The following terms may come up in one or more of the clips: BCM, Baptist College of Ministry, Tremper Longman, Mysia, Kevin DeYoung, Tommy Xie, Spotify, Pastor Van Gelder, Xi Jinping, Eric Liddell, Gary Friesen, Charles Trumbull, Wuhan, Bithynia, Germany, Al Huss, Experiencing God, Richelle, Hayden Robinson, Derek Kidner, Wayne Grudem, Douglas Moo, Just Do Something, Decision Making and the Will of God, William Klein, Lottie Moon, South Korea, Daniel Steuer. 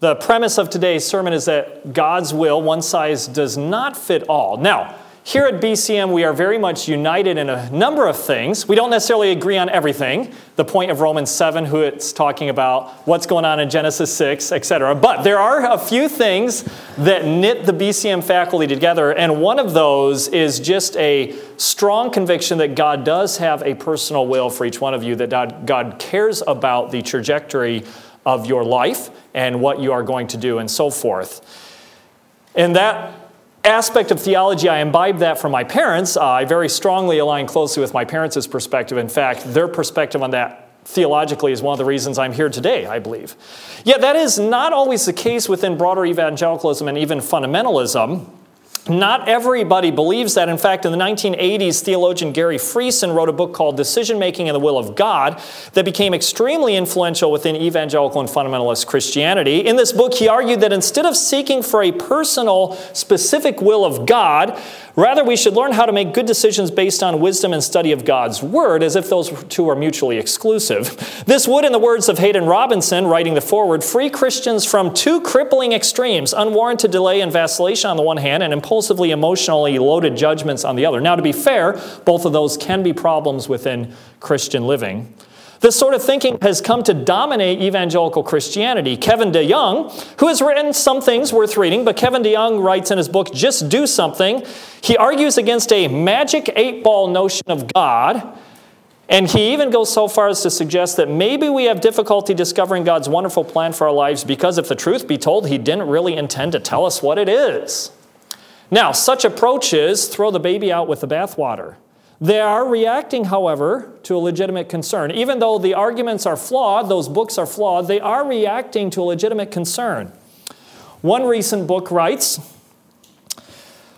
The premise of today's sermon is that God's will, one size does not fit all. Now, here at BCM, we are very much united in a number of things. We don't necessarily agree on everything. The point of Romans 7, who it's talking about, what's going on in Genesis 6, etc. But there are a few things that knit the BCM faculty together, and one of those is just a strong conviction that God does have a personal will for each one of you, that God cares about the trajectory of your life and what you are going to do and so forth. In that aspect of theology, I imbibed that from my parents. I very strongly align closely with my parents' perspective. In fact, their perspective on that theologically is one of the reasons I'm here today, I believe. Yet that is not always the case within broader evangelicalism and even fundamentalism. Not everybody believes that. In fact, in the 1980s, theologian Gary Friesen wrote a book called Decision Making and the Will of God that became extremely influential within evangelical and fundamentalist Christianity. In this book, he argued that instead of seeking for a personal, specific will of God, rather we should learn how to make good decisions based on wisdom and study of God's Word, as if those two are mutually exclusive. This would, in the words of Hayden Robinson, writing the foreword, free Christians from two crippling extremes, unwarranted delay and vacillation on the one hand, and impulsively, emotionally loaded judgments on the other. Now, to be fair, both of those can be problems within Christian living. This sort of thinking has come to dominate evangelical Christianity. Kevin DeYoung, who has written some things worth reading, but Kevin DeYoung writes in his book, Just Do Something, he argues against a magic 8-ball notion of God. And he even goes so far as to suggest that maybe we have difficulty discovering God's wonderful plan for our lives because, if the truth be told, he didn't really intend to tell us what it is. Now, such approaches throw the baby out with the bathwater. They are reacting, however, to a legitimate concern. Even though the arguments are flawed, those books are flawed, they are reacting to a legitimate concern. One recent book writes,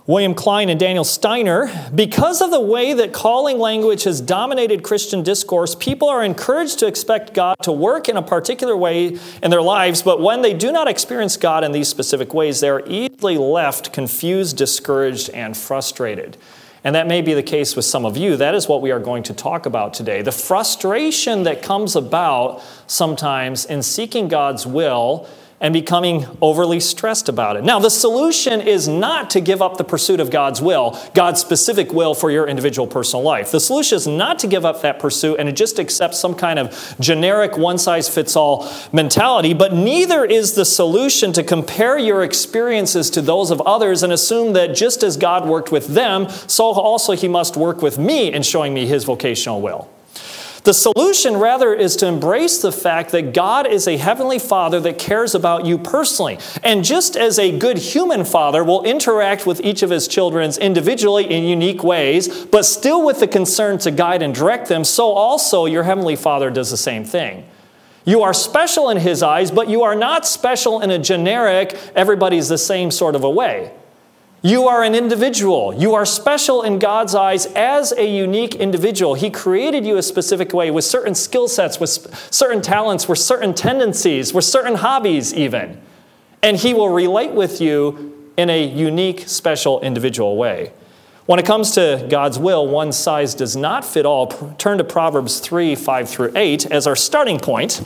William Klein and Daniel Steuer, because of the way that calling language has dominated Christian discourse, people are encouraged to expect God to work in a particular way in their lives, but when they do not experience God in these specific ways, they are easily left confused, discouraged, and frustrated. And that may be the case with some of you. That is what we are going to talk about today. The frustration that comes about sometimes in seeking God's will and becoming overly stressed about it. Now, the solution is not to give up the pursuit of God's will, God's specific will for your individual personal life. The solution is not to give up that pursuit and to just accept some kind of generic one-size-fits-all mentality, but neither is the solution to compare your experiences to those of others and assume that just as God worked with them, so also he must work with me in showing me his vocational will. The solution, rather, is to embrace the fact that God is a heavenly Father that cares about you personally. And just as a good human father will interact with each of his children individually in unique ways, but still with the concern to guide and direct them, so also your heavenly Father does the same thing. You are special in his eyes, but you are not special in a generic, everybody's the same sort of a way. You are an individual. You are special in God's eyes as a unique individual. He created you a specific way with certain skill sets, with certain talents, with certain tendencies, with certain hobbies even. And he will relate with you in a unique, special, individual way. When it comes to God's will, one size does not fit all. Turn to Proverbs 3, 5 through 8 as our starting point.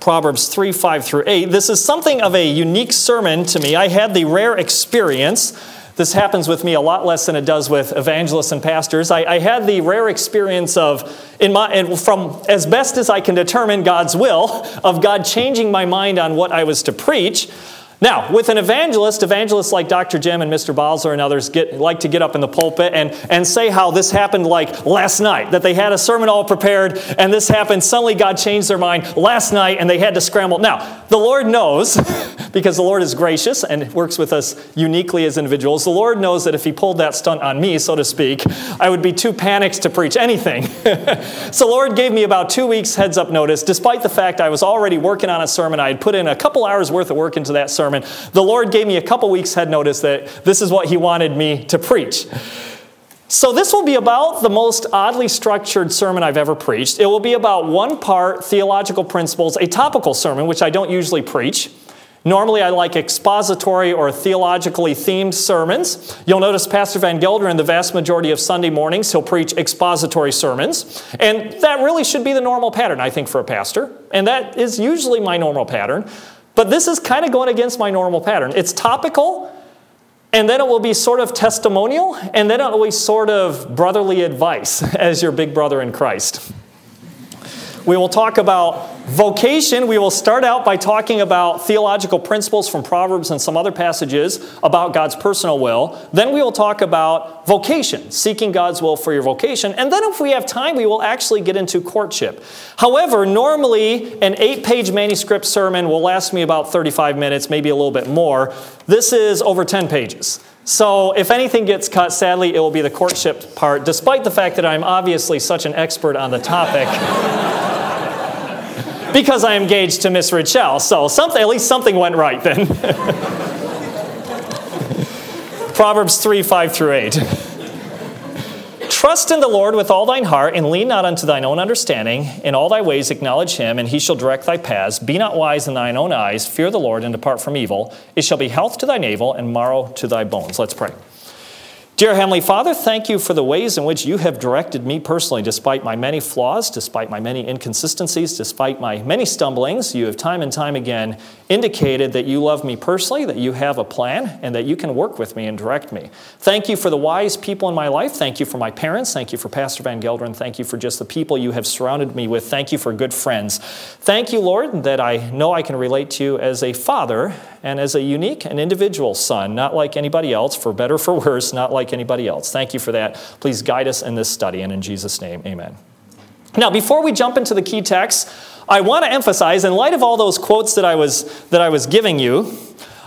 Proverbs 3, 5 through 8. This is something of a unique sermon to me. I had the rare experience. This happens with me a lot less than it does with evangelists and pastors. I had the rare experience of, from as best as I can determine God's will, of God changing my mind on what I was to preach. Now, with an evangelist, evangelists like Dr. Jim and Mr. Bowser and others like to get up in the pulpit and say how this happened like last night, that they had a sermon all prepared and this happened, suddenly God changed their mind last night and they had to scramble. Now, the Lord knows, because the Lord is gracious and works with us uniquely as individuals, the Lord knows that if he pulled that stunt on me, so to speak, I would be too panicked to preach anything. So the Lord gave me about 2 weeks heads up notice, despite the fact I was already working on a sermon. I had put in a couple hours worth of work into that sermon. The Lord gave me a couple weeks head notice that this is what he wanted me to preach. So this will be about the most oddly structured sermon I've ever preached. It will be about one part theological principles, a topical sermon, which I don't usually preach. Normally, I like expository or theologically themed sermons. You'll notice Pastor Van Gelder in the vast majority of Sunday mornings, he'll preach expository sermons. And that really should be the normal pattern, I think, for a pastor. And that is usually my normal pattern. But this is kind of going against my normal pattern. It's topical, and then it will be sort of testimonial, and then it will be sort of brotherly advice as your big brother in Christ. We will talk about vocation. We will start out by talking about theological principles from Proverbs and some other passages about God's personal will. Then we will talk about vocation, seeking God's will for your vocation. And then if we have time, we will actually get into courtship. However, normally an 8-page manuscript sermon will last me about 35 minutes, maybe a little bit more. This is over 10 pages. So if anything gets cut, sadly, it will be the courtship part, despite the fact that I'm obviously such an expert on the topic. Because I am engaged to Miss Richelle, so something, at least something went right then. Proverbs 3, 5 through 8. Trust in the Lord with all thine heart, and lean not unto thine own understanding. In all thy ways acknowledge him, and he shall direct thy paths. Be not wise in thine own eyes. Fear the Lord, and depart from evil. It shall be health to thy navel, and marrow to thy bones. Let's pray. Dear Heavenly Father, thank you for the ways in which you have directed me personally, despite my many flaws, despite my many inconsistencies, despite my many stumblings. You have time and time again indicated that you love me personally, that you have a plan, and that you can work with me and direct me. Thank you for the wise people in my life. Thank you for my parents. Thank you for Pastor Van Gelder, and thank you for just the people you have surrounded me with. Thank you for good friends. Thank you, Lord, that I know I can relate to you as a father and as a unique and individual son, not like anybody else, for better or for worse, not like anybody else. Thank you for that. Please guide us in this study, and in Jesus' name, amen. Now, before we jump into the key text, I want to emphasize, in light of all those quotes that I was giving you,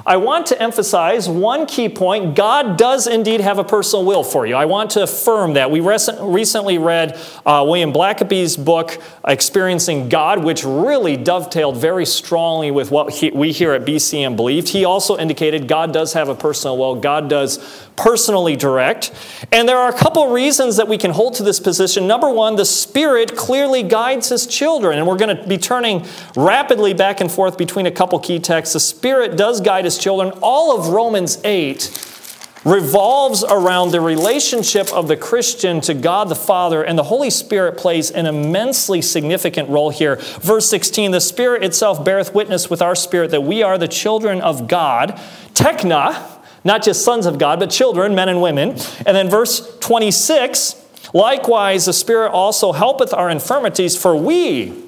I want to emphasize one key point. God does indeed have a personal will for you. I want to affirm that. We recently read William Blackaby's book, Experiencing God, which really dovetailed very strongly with what we here at BCM believed. He also indicated God does have a personal will. God does personally direct. And there are a couple reasons that we can hold to this position. Number one, the Spirit clearly guides his children. And we're going to be turning rapidly back and forth between a couple key texts. The Spirit does guide his children. All of Romans 8 revolves around the relationship of the Christian to God the Father, and the Holy Spirit plays an immensely significant role here. Verse 16, the Spirit itself beareth witness with our spirit that we are the children of God. Tekna, not just sons of God, but children, men and women. And then verse 26, likewise the Spirit also helpeth our infirmities, for we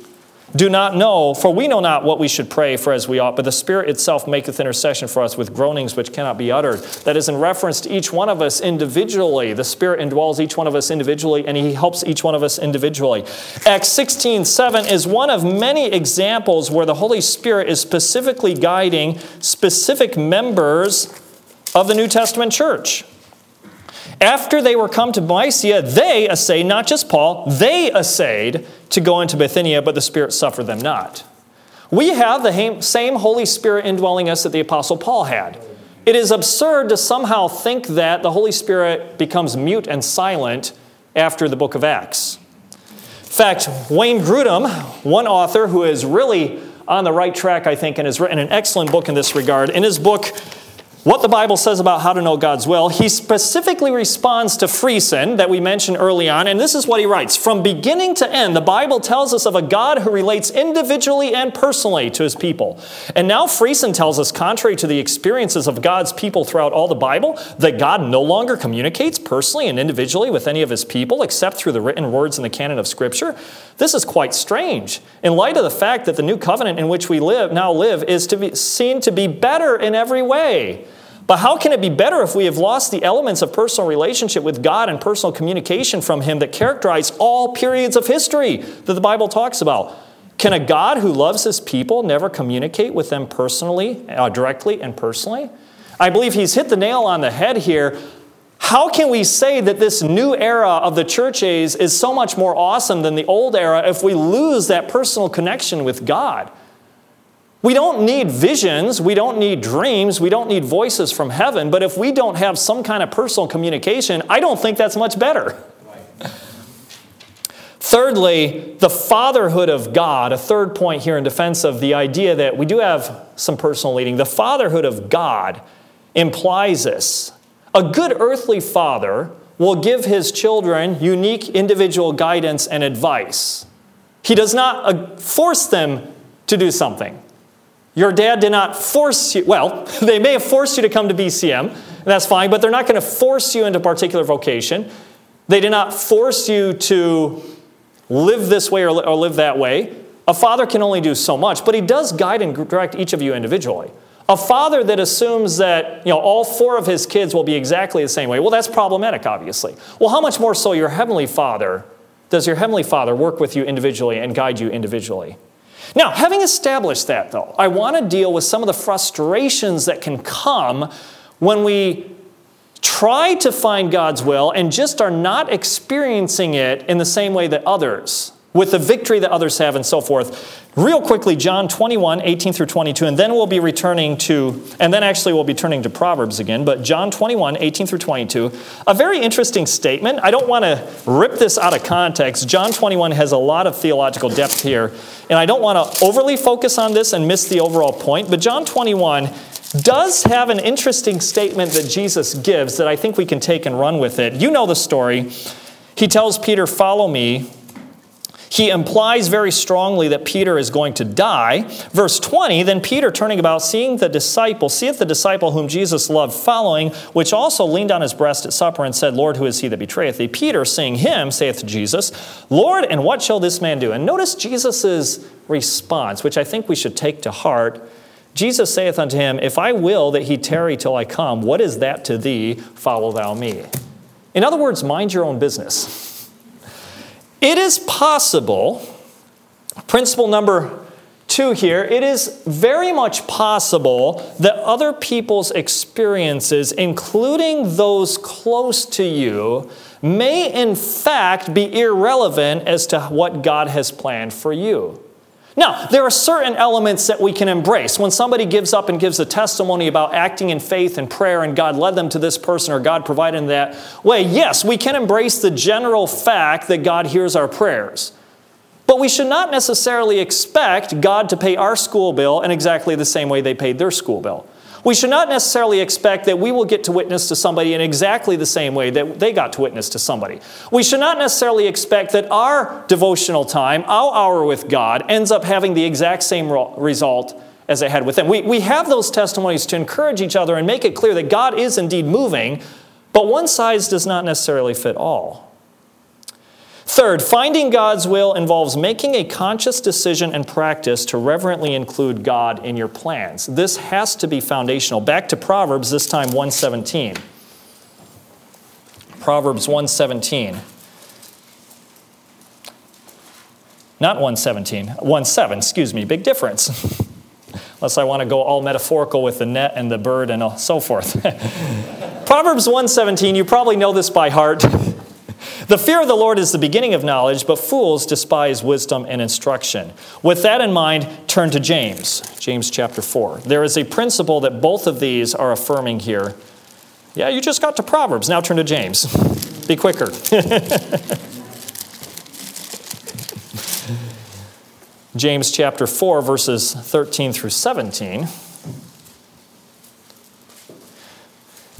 know not what we should pray for as we ought, but the Spirit itself maketh intercession for us with groanings which cannot be uttered. That is in reference to each one of us individually. The Spirit indwells each one of us individually, and he helps each one of us individually. Acts 16:7 is one of many examples where the Holy Spirit is specifically guiding specific members of the New Testament church. After they were come to Mysia, they assayed, not just Paul, they assayed to go into Bithynia, but the Spirit suffered them not. We have the same Holy Spirit indwelling us that the Apostle Paul had. It is absurd to somehow think that the Holy Spirit becomes mute and silent after the book of Acts. In fact, Wayne Grudem, one author who is really on the right track, I think, and has written an excellent book in this regard, in his book, What the Bible Says About How to Know God's Will, he specifically responds to Friesen that we mentioned early on, and this is what he writes. From beginning to end, the Bible tells us of a God who relates individually and personally to his people. And now Friesen tells us, contrary to the experiences of God's people throughout all the Bible, that God no longer communicates personally and individually with any of his people except through the written words in the canon of Scripture. This is quite strange, in light of the fact that the new covenant in which we now live is seen to be better in every way. But how can it be better if we have lost the elements of personal relationship with God and personal communication from him that characterize all periods of history that the Bible talks about? Can a God who loves his people never communicate with them personally, directly and personally? I believe he's hit the nail on the head here. How can we say that this new era of the church age is so much more awesome than the old era if we lose that personal connection with God? We don't need visions, we don't need dreams, we don't need voices from heaven, but if we don't have some kind of personal communication, I don't think that's much better. Thirdly, the fatherhood of God, a third point here in defense of the idea that we do have some personal leading. The fatherhood of God implies this. A good earthly father will give his children unique individual guidance and advice. He does not force them to do something. Your dad did not force you. Well, they may have forced you to come to BCM, and that's fine, but they're not going to force you into a particular vocation. They did not force you to live this way or live that way. A father can only do so much, but he does guide and direct each of you individually. A father that assumes that, all four of his kids will be exactly the same way, well, that's problematic, obviously. Well, how much more so your Heavenly Father, does your Heavenly Father work with you individually and guide you individually? Now, having established that, though, I want to deal with some of the frustrations that can come when we try to find God's will and just are not experiencing it in the same way that others, with the victory that others have and so forth. Real quickly, John 21, 18 through 22, and then we'll be turning to Proverbs again, but John 21, 18 through 22, a very interesting statement. I don't want to rip this out of context. John 21 has a lot of theological depth here, and I don't want to overly focus on this and miss the overall point, but John 21 does have an interesting statement that Jesus gives that I think we can take and run with it. You know the story. He tells Peter, "Follow me." He implies very strongly that Peter is going to die. Verse 20, then Peter, turning about, seeth the disciple whom Jesus loved following, which also leaned on his breast at supper and said, "Lord, who is he that betrayeth thee?" Peter, seeing him, saith to Jesus, "Lord, and what shall this man do?" And notice Jesus' response, which I think we should take to heart. Jesus saith unto him, "If I will that he tarry till I come, what is that to thee? Follow thou me." In other words, mind your own business. It is possible, principle number 2 here, it is very much possible that other people's experiences, including those close to you, may in fact be irrelevant as to what God has planned for you. Now, there are certain elements that we can embrace. When somebody gives up and gives a testimony about acting in faith and prayer and God led them to this person or God provided in that way, yes, we can embrace the general fact that God hears our prayers. But we should not necessarily expect God to pay our school bill in exactly the same way they paid their school bill. We should not necessarily expect that we will get to witness to somebody in exactly the same way that they got to witness to somebody. We should not necessarily expect that our devotional time, our hour with God, ends up having the exact same result as it had with them. We have those testimonies to encourage each other and make it clear that God is indeed moving, but one size does not necessarily fit all. Third, finding God's will involves making a conscious decision and practice to reverently include God in your plans. This has to be foundational. Back to Proverbs, this time 1:17. Proverbs 1:17. Not 1:17, 1:7, excuse me, big difference. Unless I want to go all metaphorical with the net and the bird and so forth. Proverbs 1:17, you probably know this by heart. The fear of the Lord is the beginning of knowledge, but fools despise wisdom and instruction. With that in mind, turn to James chapter 4. There is a principle that both of these are affirming here. Yeah, you just got to Proverbs. Now turn to James. Be quicker. James chapter 4, verses 13 through 17.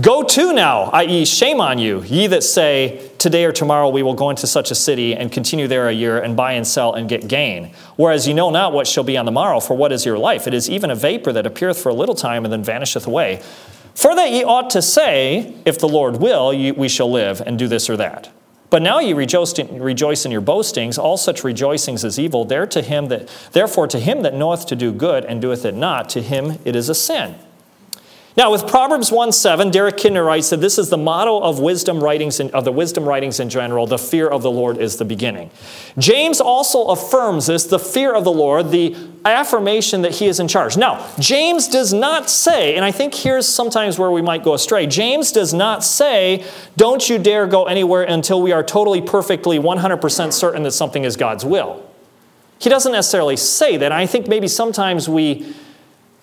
Go to now, i.e. shame on you, ye that say, today or tomorrow we will go into such a city and continue there a year and buy and sell and get gain. Whereas you know not what shall be on the morrow, for what is your life? It is even a vapor that appeareth for a little time and then vanisheth away. For that ye ought to say, if the Lord will, we shall live and do this or that. But now ye rejoice in your boastings, all such rejoicings is evil. Therefore to him that knoweth to do good and doeth it not, to him it is a sin. Now, with Proverbs 1:7, Derek Kidner writes that this is the motto of wisdom writings in general, the fear of the Lord is the beginning. James also affirms this, the fear of the Lord, the affirmation that he is in charge. Now, James does not say, and I think here's sometimes where we might go astray, James does not say, don't you dare go anywhere until we are totally, perfectly, 100% certain that something is God's will. He doesn't necessarily say that. I think maybe sometimes we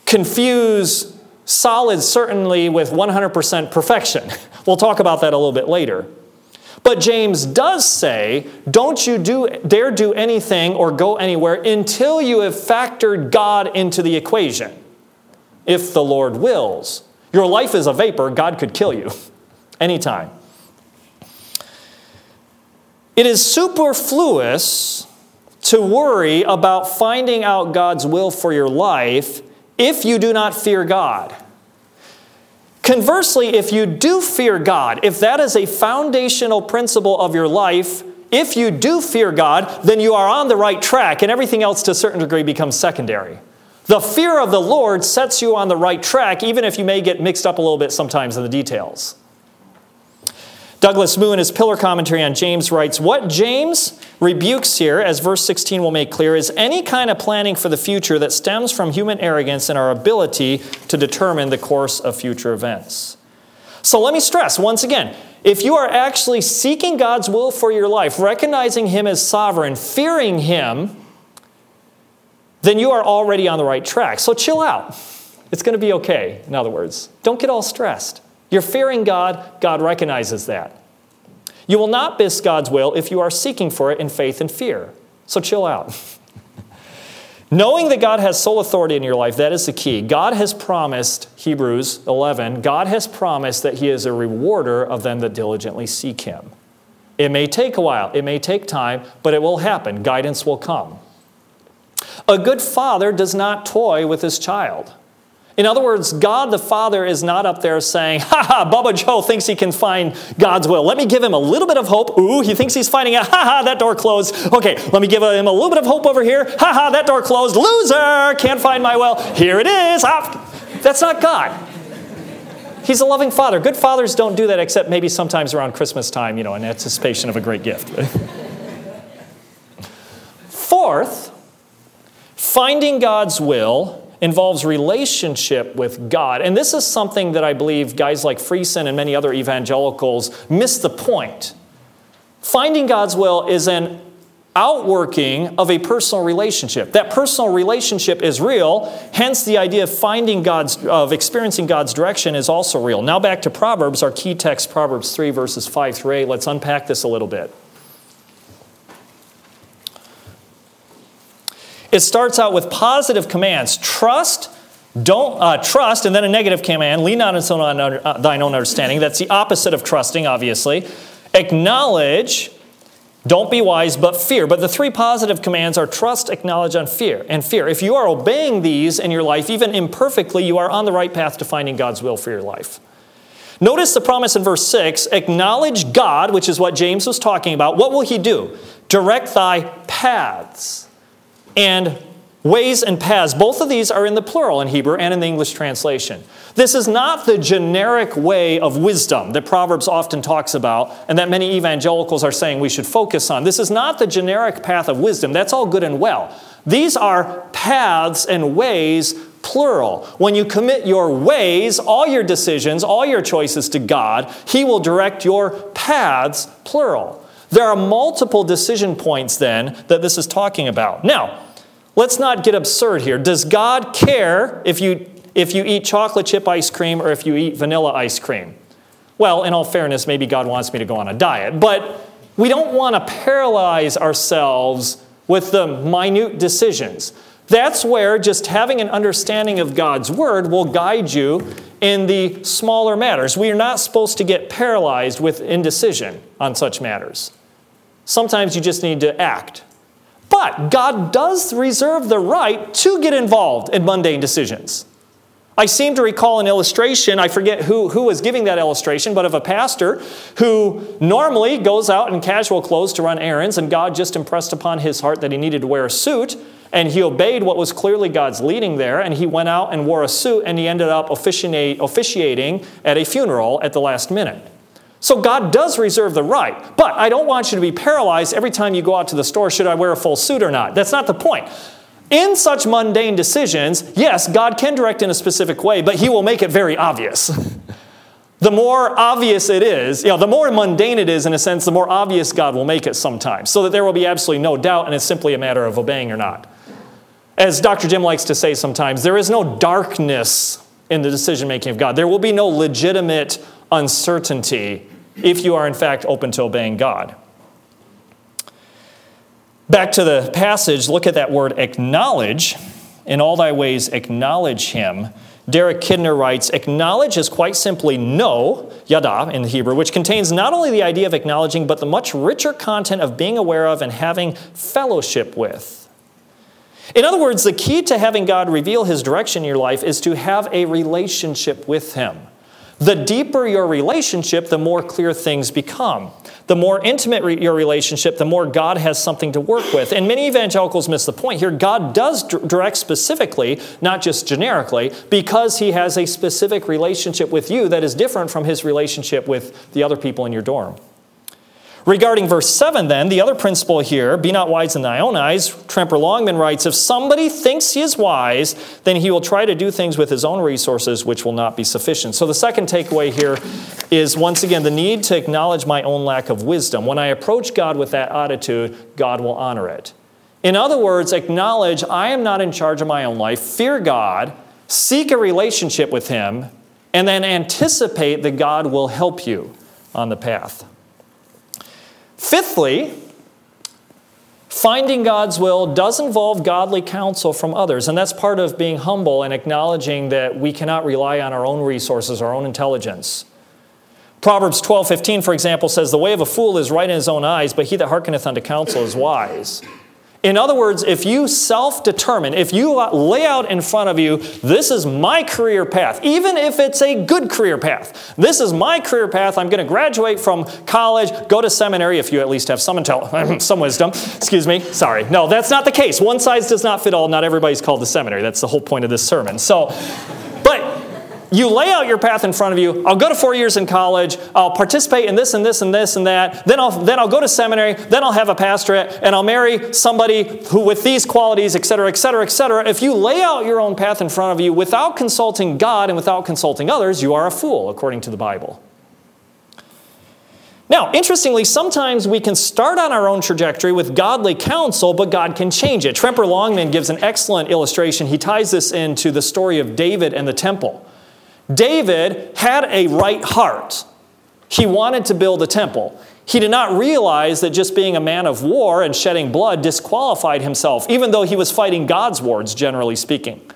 confuse solid certainly with 100% perfection. We'll talk about that a little bit later. But James does say, don't you dare do anything or go anywhere until you have factored God into the equation. If the Lord wills. Your life is a vapor. God could kill you anytime. It is superfluous to worry about finding out God's will for your life if you do not fear God. Conversely, if you do fear God, if that is a foundational principle of your life, if you do fear God, then you are on the right track, and everything else to a certain degree becomes secondary. The fear of the Lord sets you on the right track, even if you may get mixed up a little bit sometimes in the details. Douglas Moo, in his Pillar Commentary on James, writes, what James rebukes here, as verse 16 will make clear, is any kind of planning for the future that stems from human arrogance and our ability to determine the course of future events. So let me stress once again, if you are actually seeking God's will for your life, recognizing Him as sovereign, fearing Him, then you are already on the right track. So chill out. It's going to be okay, in other words. Don't get all stressed. You're fearing God. God recognizes that. You will not miss God's will if you are seeking for it in faith and fear. So chill out. Knowing that God has sole authority in your life, that is the key. God has promised, Hebrews 11, God has promised that He is a rewarder of them that diligently seek Him. It may take a while. It may take time, but it will happen. Guidance will come. A good father does not toy with his child. In other words, God the Father is not up there saying, ha-ha, Bubba Joe thinks he can find God's will. Let me give him a little bit of hope. Ooh, he thinks he's finding out. Ha-ha, that door closed. Okay, let me give him a little bit of hope over here. Ha-ha, that door closed. Loser, can't find my will. Here it is. That's not God. He's a loving Father. Good fathers don't do that except maybe sometimes around Christmas time, you know, in anticipation of a great gift. Fourth, finding God's will involves relationship with God. And this is something that I believe guys like Friesen and many other evangelicals miss the point. Finding God's will is an outworking of a personal relationship. That personal relationship is real, hence the idea of experiencing God's direction is also real. Now back to Proverbs, our key text, Proverbs 3, verses 5 through 8. Let's unpack this a little bit. It starts out with positive commands. Trust, and then a negative command. Lean not on thine own understanding. That's the opposite of trusting, obviously. Acknowledge, don't be wise, but fear. But the three positive commands are trust, acknowledge, and fear. If you are obeying these in your life, even imperfectly, you are on the right path to finding God's will for your life. Notice the promise in verse 6, acknowledge God, which is what James was talking about. What will He do? Direct thy paths. And ways and paths. Both of these are in the plural in Hebrew and in the English translation. This is not the generic way of wisdom that Proverbs often talks about and that many evangelicals are saying we should focus on. This is not the generic path of wisdom. That's all good and well. These are paths and ways, plural. When you commit your ways, all your decisions, all your choices to God, He will direct your paths, plural. There are multiple decision points, then, that this is talking about. Now, let's not get absurd here. Does God care if you eat chocolate chip ice cream or if you eat vanilla ice cream? Well, in all fairness, maybe God wants me to go on a diet. But we don't want to paralyze ourselves with the minute decisions. That's where just having an understanding of God's Word will guide you in the smaller matters. We are not supposed to get paralyzed with indecision on such matters. Sometimes you just need to act. But God does reserve the right to get involved in mundane decisions. I seem to recall an illustration, I forget who was giving that illustration, but of a pastor who normally goes out in casual clothes to run errands, and God just impressed upon his heart that he needed to wear a suit, and he obeyed what was clearly God's leading there, and he went out and wore a suit, and he ended up officiating at a funeral at the last minute. So God does reserve the right, but I don't want you to be paralyzed every time you go out to the store, should I wear a full suit or not? That's not the point. In such mundane decisions, yes, God can direct in a specific way, but He will make it very obvious. The more obvious it is, the more mundane it is in a sense, the more obvious God will make it sometimes, so that there will be absolutely no doubt, and it's simply a matter of obeying or not. As Dr. Jim likes to say sometimes, there is no darkness in the decision-making of God. There will be no legitimate uncertainty if you are in fact open to obeying God. Back to the passage, look at that word acknowledge. In all thy ways acknowledge him. Derek Kidner writes, acknowledge is quite simply know, yada in the Hebrew, which contains not only the idea of acknowledging, but the much richer content of being aware of and having fellowship with. In other words, the key to having God reveal his direction in your life is to have a relationship with him. The deeper your relationship, the more clear things become. The more intimate your relationship, the more God has something to work with. And many evangelicals miss the point here. God does direct specifically, not just generically, because he has a specific relationship with you that is different from his relationship with the other people in your dorm. Regarding verse 7 then, the other principle here, be not wise in thy own eyes, Tremper Longman writes, if somebody thinks he is wise, then he will try to do things with his own resources which will not be sufficient. So the second takeaway here is, once again, the need to acknowledge my own lack of wisdom. When I approach God with that attitude, God will honor it. In other words, acknowledge I am not in charge of my own life, fear God, seek a relationship with him, and then anticipate that God will help you on the path. Fifthly, finding God's will does involve godly counsel from others, and that's part of being humble and acknowledging that we cannot rely on our own resources, our own intelligence. Proverbs 12:15, for example, says, the way of a fool is right in his own eyes, but he that hearkeneth unto counsel is wise. In other words, if you self-determine, if you lay out in front of you, this is my career path, even if it's a good career path. This is my career path. I'm going to graduate from college, go to seminary, if you at least have some wisdom. Excuse me. Sorry. No, that's not the case. One size does not fit all. Not everybody's called to seminary. That's the whole point of this sermon. So, but you lay out your path in front of you. I'll go to 4 years in college. I'll participate in this and this and this and that. Then I'll go to seminary. Then I'll have a pastorate. And I'll marry somebody who with these qualities, et cetera, et cetera, et cetera. If you lay out your own path in front of you without consulting God and without consulting others, you are a fool, according to the Bible. Now, interestingly, sometimes we can start on our own trajectory with godly counsel, but God can change it. Tremper Longman gives an excellent illustration. He ties this into the story of David and the temple. David had a right heart. He wanted to build a temple. He did not realize that just being a man of war and shedding blood disqualified himself, even though he was fighting God's wars, generally speaking.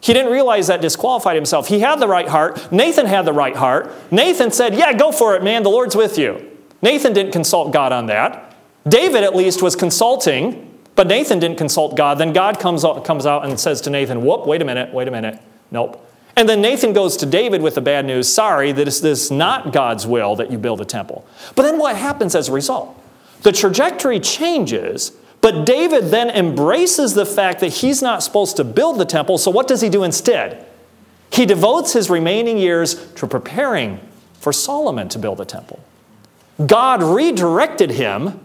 He didn't realize that disqualified himself. He had the right heart. Nathan had the right heart. Nathan said, yeah, go for it, man. The Lord's with you. Nathan didn't consult God on that. David, at least, was consulting, but Nathan didn't consult God. Then God comes out and says to Nathan, whoop, wait a minute. Nope. And then Nathan goes to David with the bad news. Sorry, this is not God's will that you build a temple. But then what happens as a result? The trajectory changes, but David then embraces the fact that he's not supposed to build the temple. So what does he do instead? He devotes his remaining years to preparing for Solomon to build the temple. God redirected him,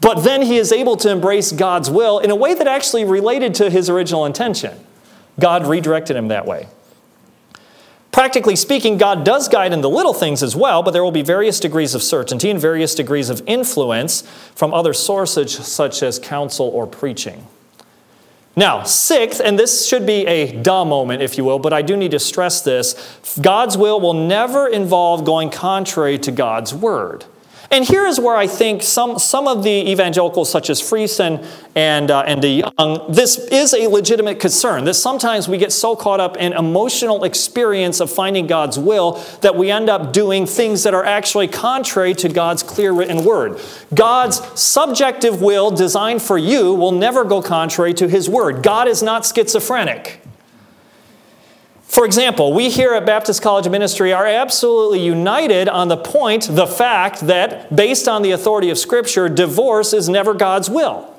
but then he is able to embrace God's will in a way that actually related to his original intention. God redirected him that way. Practically speaking, God does guide in the little things as well, but there will be various degrees of certainty and various degrees of influence from other sources such as counsel or preaching. Now, sixth, and this should be a duh moment, if you will, but I do need to stress this, God's will never involve going contrary to God's word. And here is where I think some of the evangelicals, such as Friesen and DeYoung, this is a legitimate concern. That sometimes we get so caught up in emotional experience of finding God's will that we end up doing things that are actually contrary to God's clear written word. God's subjective will designed for you will never go contrary to his word. God is not schizophrenic. For example, we here at Baptist College of Ministry are absolutely united on the point, the fact that, based on the authority of Scripture, divorce is never God's will.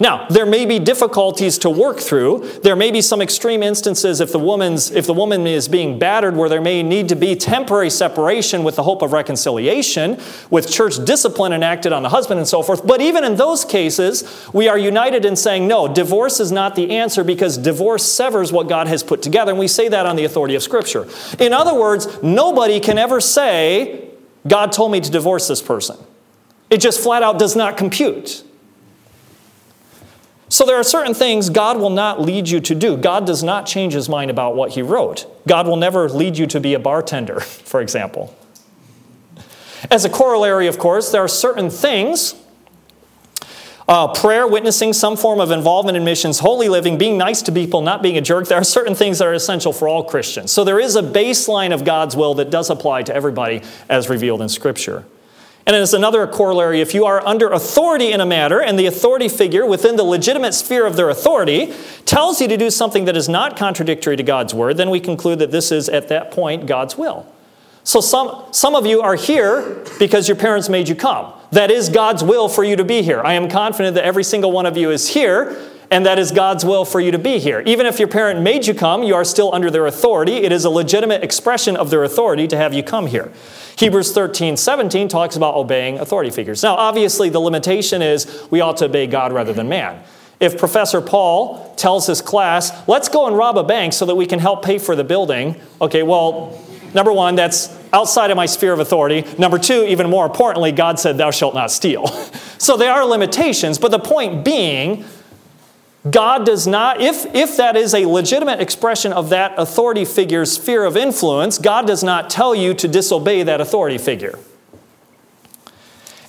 Now, there may be difficulties to work through. There may be some extreme instances if the woman is being battered where there may need to be temporary separation with the hope of reconciliation, with church discipline enacted on the husband and so forth. But even in those cases, we are united in saying, no, divorce is not the answer because divorce severs what God has put together. And we say that on the authority of Scripture. In other words, nobody can ever say, God told me to divorce this person. It just flat out does not compute. So there are certain things God will not lead you to do. God does not change his mind about what he wrote. God will never lead you to be a bartender, for example. As a corollary, of course, there are certain things, prayer, witnessing, some form of involvement in missions, holy living, being nice to people, not being a jerk. There are certain things that are essential for all Christians. So there is a baseline of God's will that does apply to everybody as revealed in Scripture. And as another corollary, if you are under authority in a matter and the authority figure within the legitimate sphere of their authority tells you to do something that is not contradictory to God's word, then we conclude that this is, at that point, God's will. So some of you are here because your parents made you come. That is God's will for you to be here. I am confident that every single one of you is here, and that is God's will for you to be here. Even if your parent made you come, you are still under their authority. It is a legitimate expression of their authority to have you come here. Hebrews 13:17 talks about obeying authority figures. Now, obviously, the limitation is we ought to obey God rather than man. If Professor Paul tells his class, let's go and rob a bank so that we can help pay for the building, okay, well, number one, that's outside of my sphere of authority. Number two, even more importantly, God said, thou shalt not steal. So there are limitations, but the point being, God does not, if that is a legitimate expression of that authority figure's sphere of influence, God does not tell you to disobey that authority figure.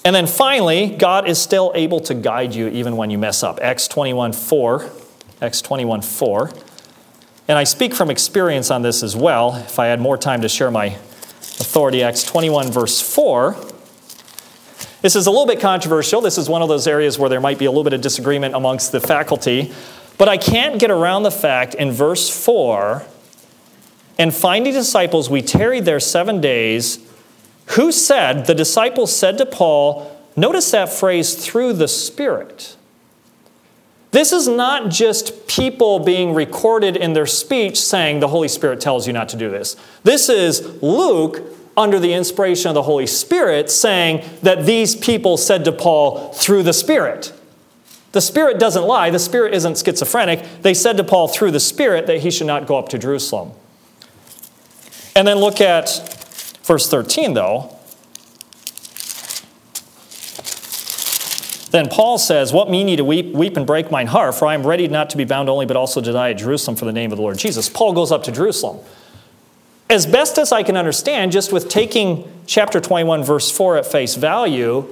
And then finally, God is still able to guide you even when you mess up. Acts 21:4. And I speak from experience on this as well. If I had more time to share my authority, Acts 21:4. This is a little bit controversial. This is one of those areas where there might be a little bit of disagreement amongst the faculty. But I can't get around the fact in verse 4, and finding disciples, we tarried there 7 days. Who said, the disciples said to Paul, notice that phrase, through the Spirit. This is not just people being recorded in their speech saying the Holy Spirit tells you not to do this. This is Luke, under the inspiration of the Holy Spirit, saying that these people said to Paul through the Spirit. The Spirit doesn't lie. The Spirit isn't schizophrenic. They said to Paul through the Spirit that he should not go up to Jerusalem. And then look at verse 13, though. Then Paul says, what mean ye to weep and break mine heart? For I am ready not to be bound only, but also to die at Jerusalem for the name of the Lord Jesus. Paul goes up to Jerusalem. As best as I can understand, just with taking chapter 21, verse 4 at face value,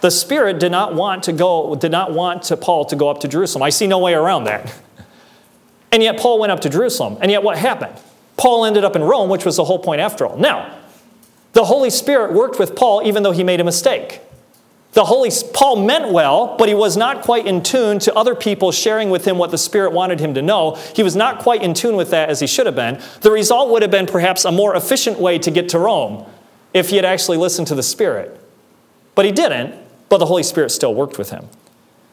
the Spirit did not want Paul to go up to Jerusalem. I see no way around that. And yet Paul went up to Jerusalem. And yet what happened? Paul ended up in Rome, which was the whole point after all. Now, the Holy Spirit worked with Paul even though he made a mistake. Paul meant well, but he was not quite in tune to other people sharing with him what the Spirit wanted him to know. He was not quite in tune with that as he should have been. The result would have been perhaps a more efficient way to get to Rome if he had actually listened to the Spirit. But he didn't, but the Holy Spirit still worked with him.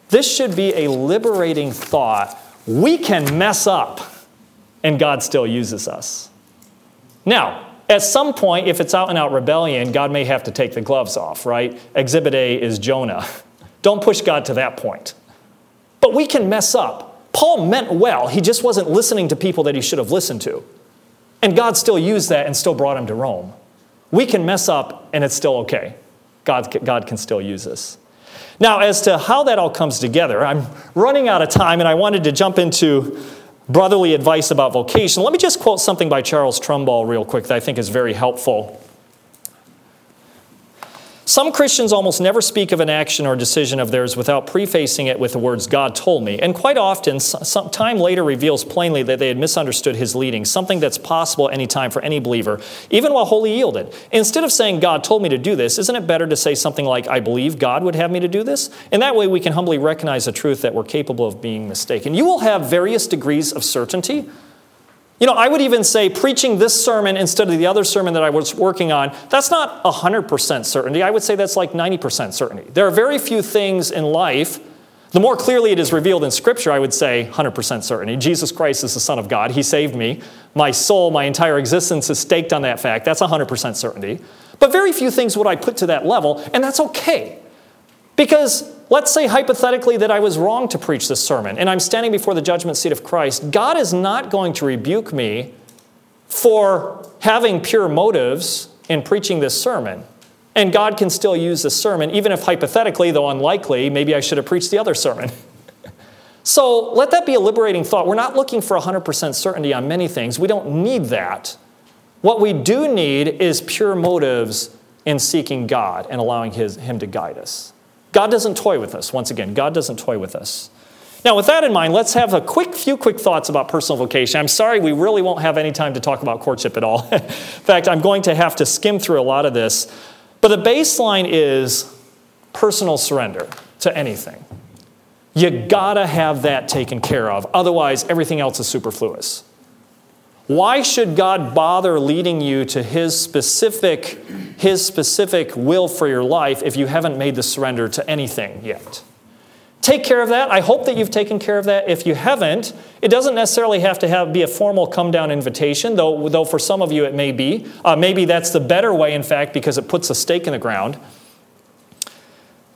This should be a liberating thought. We can mess up, and God still uses us. Now, at some point, if it's out-and-out rebellion, God may have to take the gloves off, right? Exhibit A is Jonah. Don't push God to that point. But we can mess up. Paul meant well. He just wasn't listening to people that he should have listened to. And God still used that and still brought him to Rome. We can mess up, and it's still okay. God can still use us. Now, as to how that all comes together, I'm running out of time, and I wanted to jump into brotherly advice about vocation. Let me just quote something by Charles Trumbull real quick that I think is very helpful. Some Christians almost never speak of an action or decision of theirs without prefacing it with the words, God told me. And quite often, some time later reveals plainly that they had misunderstood his leading, something that's possible any time for any believer, even while wholly yielded. Instead of saying, God told me to do this, isn't it better to say something like, I believe God would have me to do this? And that way we can humbly recognize the truth that we're capable of being mistaken. You will have various degrees of certainty. You know, I would even say preaching this sermon instead of the other sermon that I was working on, that's not 100% certainty. I would say that's like 90% certainty. There are very few things in life. The more clearly it is revealed in Scripture, I would say 100% certainty. Jesus Christ is the Son of God. He saved me. My soul, my entire existence is staked on that fact. That's 100% certainty. But very few things would I put to that level, and that's okay. Because let's say hypothetically that I was wrong to preach this sermon and I'm standing before the judgment seat of Christ. God is not going to rebuke me for having pure motives in preaching this sermon. And God can still use this sermon, even if hypothetically, though unlikely, maybe I should have preached the other sermon. So let that be a liberating thought. We're not looking for 100% certainty on many things. We don't need that. What we do need is pure motives in seeking God and allowing Him to guide us. God doesn't toy with us. Once again, God doesn't toy with us. Now, with that in mind, let's have a few quick thoughts about personal vocation. I'm sorry, we really won't have any time to talk about courtship at all. In fact, I'm going to have to skim through a lot of this. But the baseline is personal surrender to anything. You gotta have that taken care of. Otherwise, everything else is superfluous. Why should God bother leading you to His specific will for your life if you haven't made the surrender to anything yet? Take care of that. I hope that you've taken care of that. If you haven't, it doesn't necessarily have to be a formal come-down invitation, though for some of you it may be. Maybe that's the better way, in fact, because it puts a stake in the ground.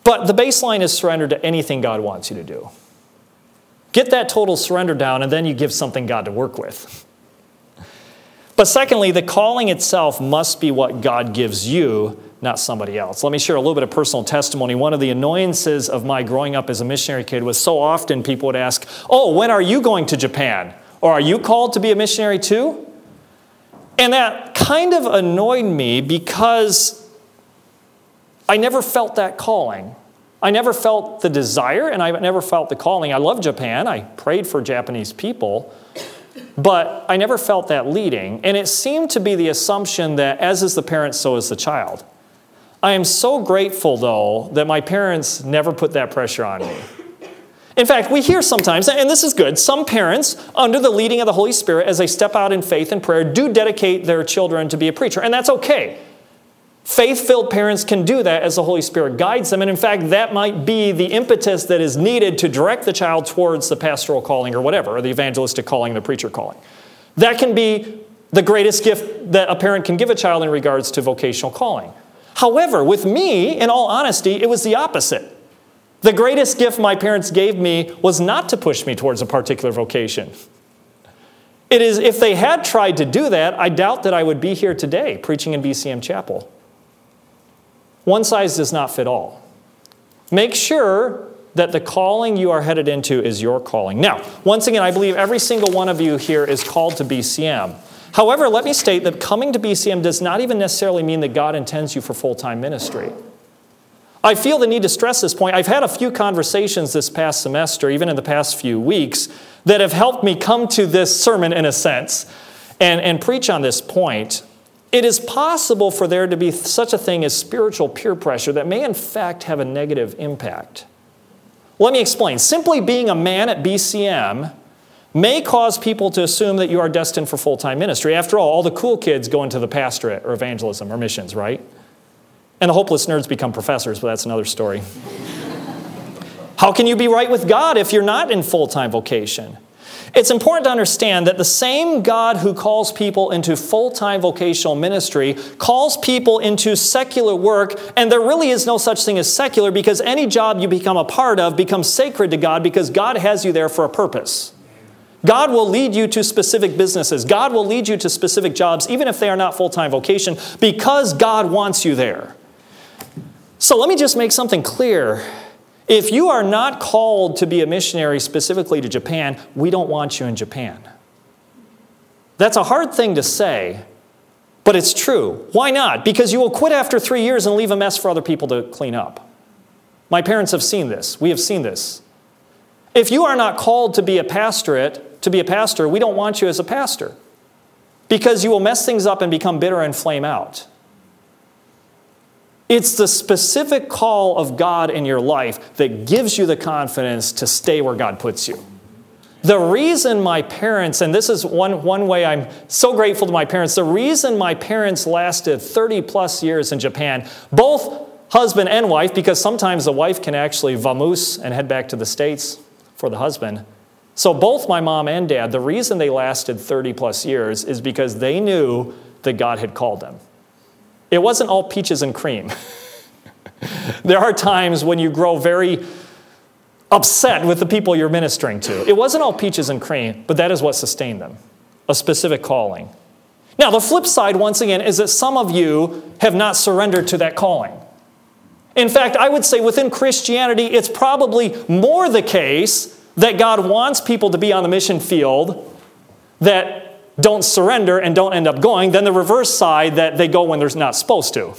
But the baseline is surrender to anything God wants you to do. Get that total surrender down, and then you give something God to work with. But secondly, the calling itself must be what God gives you, not somebody else. Let me share a little bit of personal testimony. One of the annoyances of my growing up as a missionary kid was so often people would ask, "Oh, when are you going to Japan? Or are you called to be a missionary too?" And that kind of annoyed me because I never felt that calling. I never felt the desire and I never felt the calling. I love Japan. I prayed for Japanese people. But I never felt that leading. And it seemed to be the assumption that as is the parent, so is the child. I am so grateful, though, that my parents never put that pressure on me. In fact, we hear sometimes, and this is good, some parents, under the leading of the Holy Spirit, as they step out in faith and prayer, do dedicate their children to be a preacher. And that's okay. Faith-filled parents can do that as the Holy Spirit guides them. And in fact, that might be the impetus that is needed to direct the child towards the pastoral calling or whatever, or the evangelistic calling, the preacher calling. That can be the greatest gift that a parent can give a child in regards to vocational calling. However, with me, in all honesty, it was the opposite. The greatest gift my parents gave me was not to push me towards a particular vocation. It is, if they had tried to do that, I doubt that I would be here today preaching in BCM Chapel. One size does not fit all. Make sure that the calling you are headed into is your calling. Now, once again, I believe every single one of you here is called to BCM. However, let me state that coming to BCM does not even necessarily mean that God intends you for full-time ministry. I feel the need to stress this point. I've had a few conversations this past semester, even in the past few weeks, that have helped me come to this sermon, in a sense, and preach on this point. It is possible for there to be such a thing as spiritual peer pressure that may in fact have a negative impact. Let me explain. Simply being a man at BCM may cause people to assume that you are destined for full-time ministry. After all the cool kids go into the pastorate or evangelism or missions, right? And the hopeless nerds become professors, but that's another story. How can you be right with God if you're not in full-time vocation? It's important to understand that the same God who calls people into full-time vocational ministry calls people into secular work, and there really is no such thing as secular because any job you become a part of becomes sacred to God because God has you there for a purpose. God will lead you to specific businesses. God will lead you to specific jobs, even if they are not full-time vocation, because God wants you there. So let me just make something clear. If you are not called to be a missionary specifically to Japan, we don't want you in Japan. That's a hard thing to say, but it's true. Why not? Because you will quit after 3 years and leave a mess for other people to clean up. My parents have seen this. We have seen this. If you are not called to be a pastor, we don't want you as a pastor because you will mess things up and become bitter and flame out. It's the specific call of God in your life that gives you the confidence to stay where God puts you. The reason my parents, and this is one way I'm so grateful to my parents, the reason my parents lasted 30-plus years in Japan, both husband and wife, because sometimes the wife can actually vamoose and head back to the States for the husband. So both my mom and dad, the reason they lasted 30-plus years is because they knew that God had called them. It wasn't all peaches and cream. There are times when you grow very upset with the people you're ministering to. It wasn't all peaches and cream, but that is what sustained them, a specific calling. Now, the flip side, once again, is that some of you have not surrendered to that calling. In fact, I would say within Christianity, it's probably more the case that God wants people to be on the mission field that don't surrender and don't end up going, then the reverse side that they go when they're not supposed to.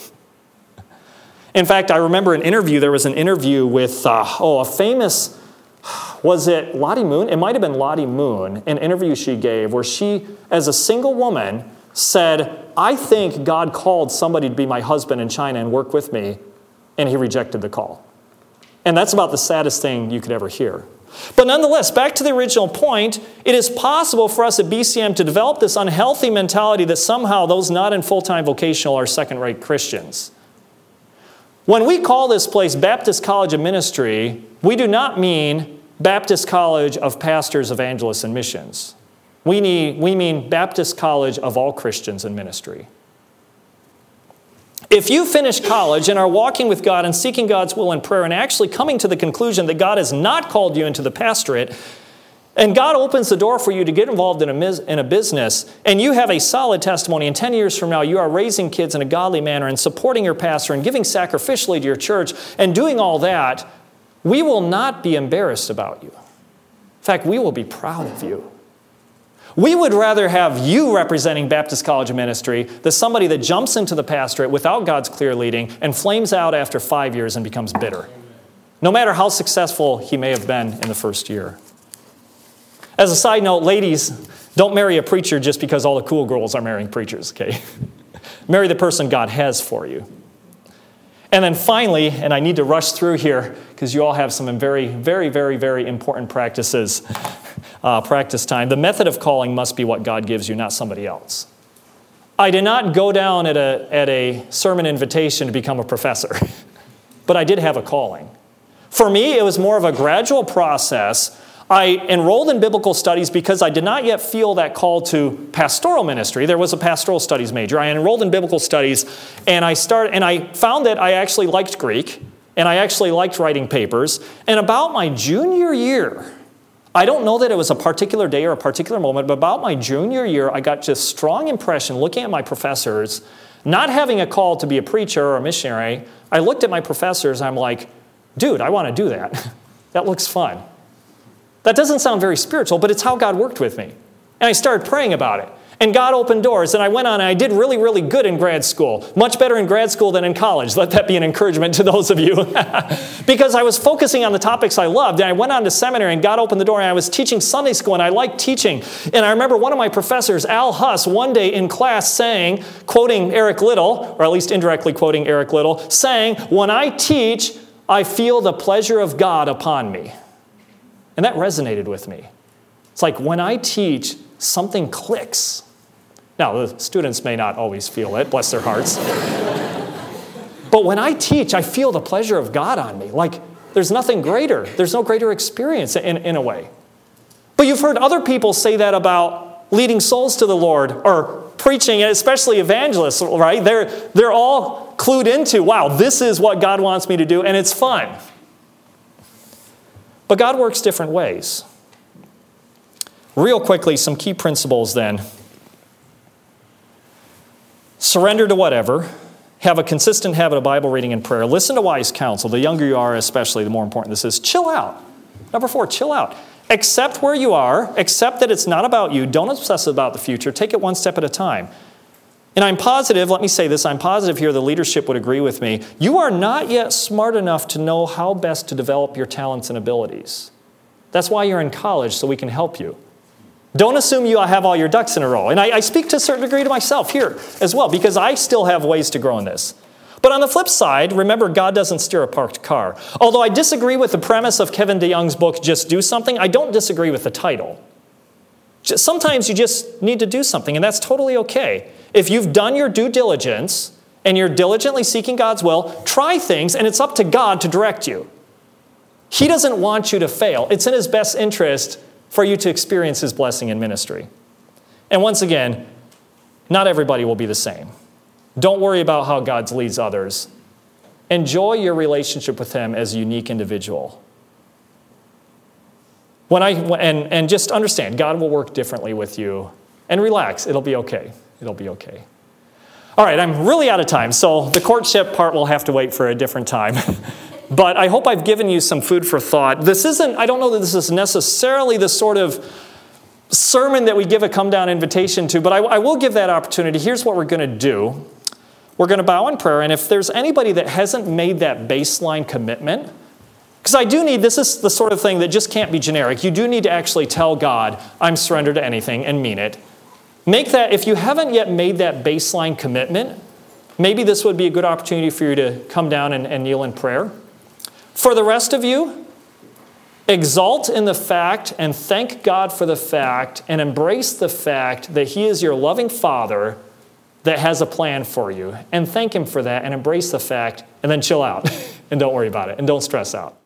In fact, I remember an interview. There was an interview with, a famous, was it Lottie Moon? It might have been Lottie Moon, an interview she gave where she, as a single woman, said, I think God called somebody to be my husband in China and work with me, and he rejected the call. And that's about the saddest thing you could ever hear. But nonetheless, back to the original point, it is possible for us at BCM to develop this unhealthy mentality that somehow those not in full-time vocational are second-rate Christians. When we call this place Baptist College of Ministry, we do not mean Baptist College of Pastors, Evangelists, and Missions. We mean Baptist College of all Christians in ministry. If you finish college and are walking with God and seeking God's will in prayer and actually coming to the conclusion that God has not called you into the pastorate, and God opens the door for you to get involved in a business, and you have a solid testimony, and 10 years from now you are raising kids in a godly manner and supporting your pastor and giving sacrificially to your church and doing all that, we will not be embarrassed about you. In fact, we will be proud of you. We would rather have you representing Baptist College of Ministry than somebody that jumps into the pastorate without God's clear leading and flames out after 5 years and becomes bitter, no matter how successful he may have been in the first year. As a side note, ladies, don't marry a preacher just because all the cool girls are marrying preachers, okay? Marry the person God has for you. And then finally, and I need to rush through here because you all have some very, very, very, very important practices, practice time. The method of calling must be what God gives you, not somebody else. I did not go down at a sermon invitation to become a professor, but I did have a calling. For me, it was more of a gradual process. I enrolled in biblical studies because I did not yet feel that call to pastoral ministry. There was a pastoral studies major. I enrolled in biblical studies, and I found that I actually liked Greek, and I actually liked writing papers. And about my junior year, I don't know that it was a particular day or a particular moment, but about my junior year, I got just strong impression looking at my professors, not having a call to be a preacher or a missionary. I looked at my professors, and I'm like, dude, I want to do that. That looks fun. That doesn't sound very spiritual, but it's how God worked with me. And I started praying about it. And God opened doors, and I went on, and I did really, really good in grad school. Much better in grad school than in college. Let that be an encouragement to those of you. Because I was focusing on the topics I loved, and I went on to seminary, and God opened the door, and I was teaching Sunday school, and I liked teaching. And I remember one of my professors, Al Huss, one day in class saying, quoting Eric Liddell, or at least indirectly quoting Eric Liddell, saying, "When I teach, I feel the pleasure of God upon me." And that resonated with me. It's like when I teach, something clicks. Now, the students may not always feel it, bless their hearts. But when I teach, I feel the pleasure of God on me. Like there's nothing greater. There's no greater experience in a way. But you've heard other people say that about leading souls to the Lord or preaching, and especially evangelists, right? They're all clued into, wow, this is what God wants me to do, and it's fun. But God works different ways. Real quickly, some key principles then. Surrender to whatever. Have a consistent habit of Bible reading and prayer. Listen to wise counsel. The younger you are, especially, the more important this is. Chill out. Number 4, chill out. Accept where you are. Accept that it's not about you. Don't obsess about the future. Take it one step at a time. And I'm positive, let me say this, I'm positive here the leadership would agree with me. You are not yet smart enough to know how best to develop your talents and abilities. That's why you're in college, so we can help you. Don't assume you have all your ducks in a row. And I speak to a certain degree to myself here as well, because I still have ways to grow in this. But on the flip side, remember, God doesn't steer a parked car. Although I disagree with the premise of Kevin DeYoung's book, Just Do Something, I don't disagree with the title. Sometimes you just need to do something, and that's totally okay. If you've done your due diligence and you're diligently seeking God's will, try things, and it's up to God to direct you. He doesn't want you to fail. It's in His best interest for you to experience His blessing in ministry. And once again, not everybody will be the same. Don't worry about how God leads others. Enjoy your relationship with Him as a unique individual. And just understand, God will work differently with you. And relax, it'll be okay. It'll be okay. All right, I'm really out of time, so the courtship part will have to wait for a different time. But I hope I've given you some food for thought. I don't know that this is necessarily the sort of sermon that we give a come-down invitation to, but I will give that opportunity. Here's what we're going to do. We're going to bow in prayer, and if there's anybody that hasn't made that baseline commitment, because I do need, this is the sort of thing that just can't be generic. You do need to actually tell God, I'm surrendered to anything, and mean it. Make that, if you haven't yet made that baseline commitment, maybe this would be a good opportunity for you to come down and kneel in prayer. For the rest of you, exalt in the fact and thank God for the fact and embrace the fact that He is your loving Father that has a plan for you. And thank Him for that and embrace the fact and then chill out and don't worry about it and don't stress out.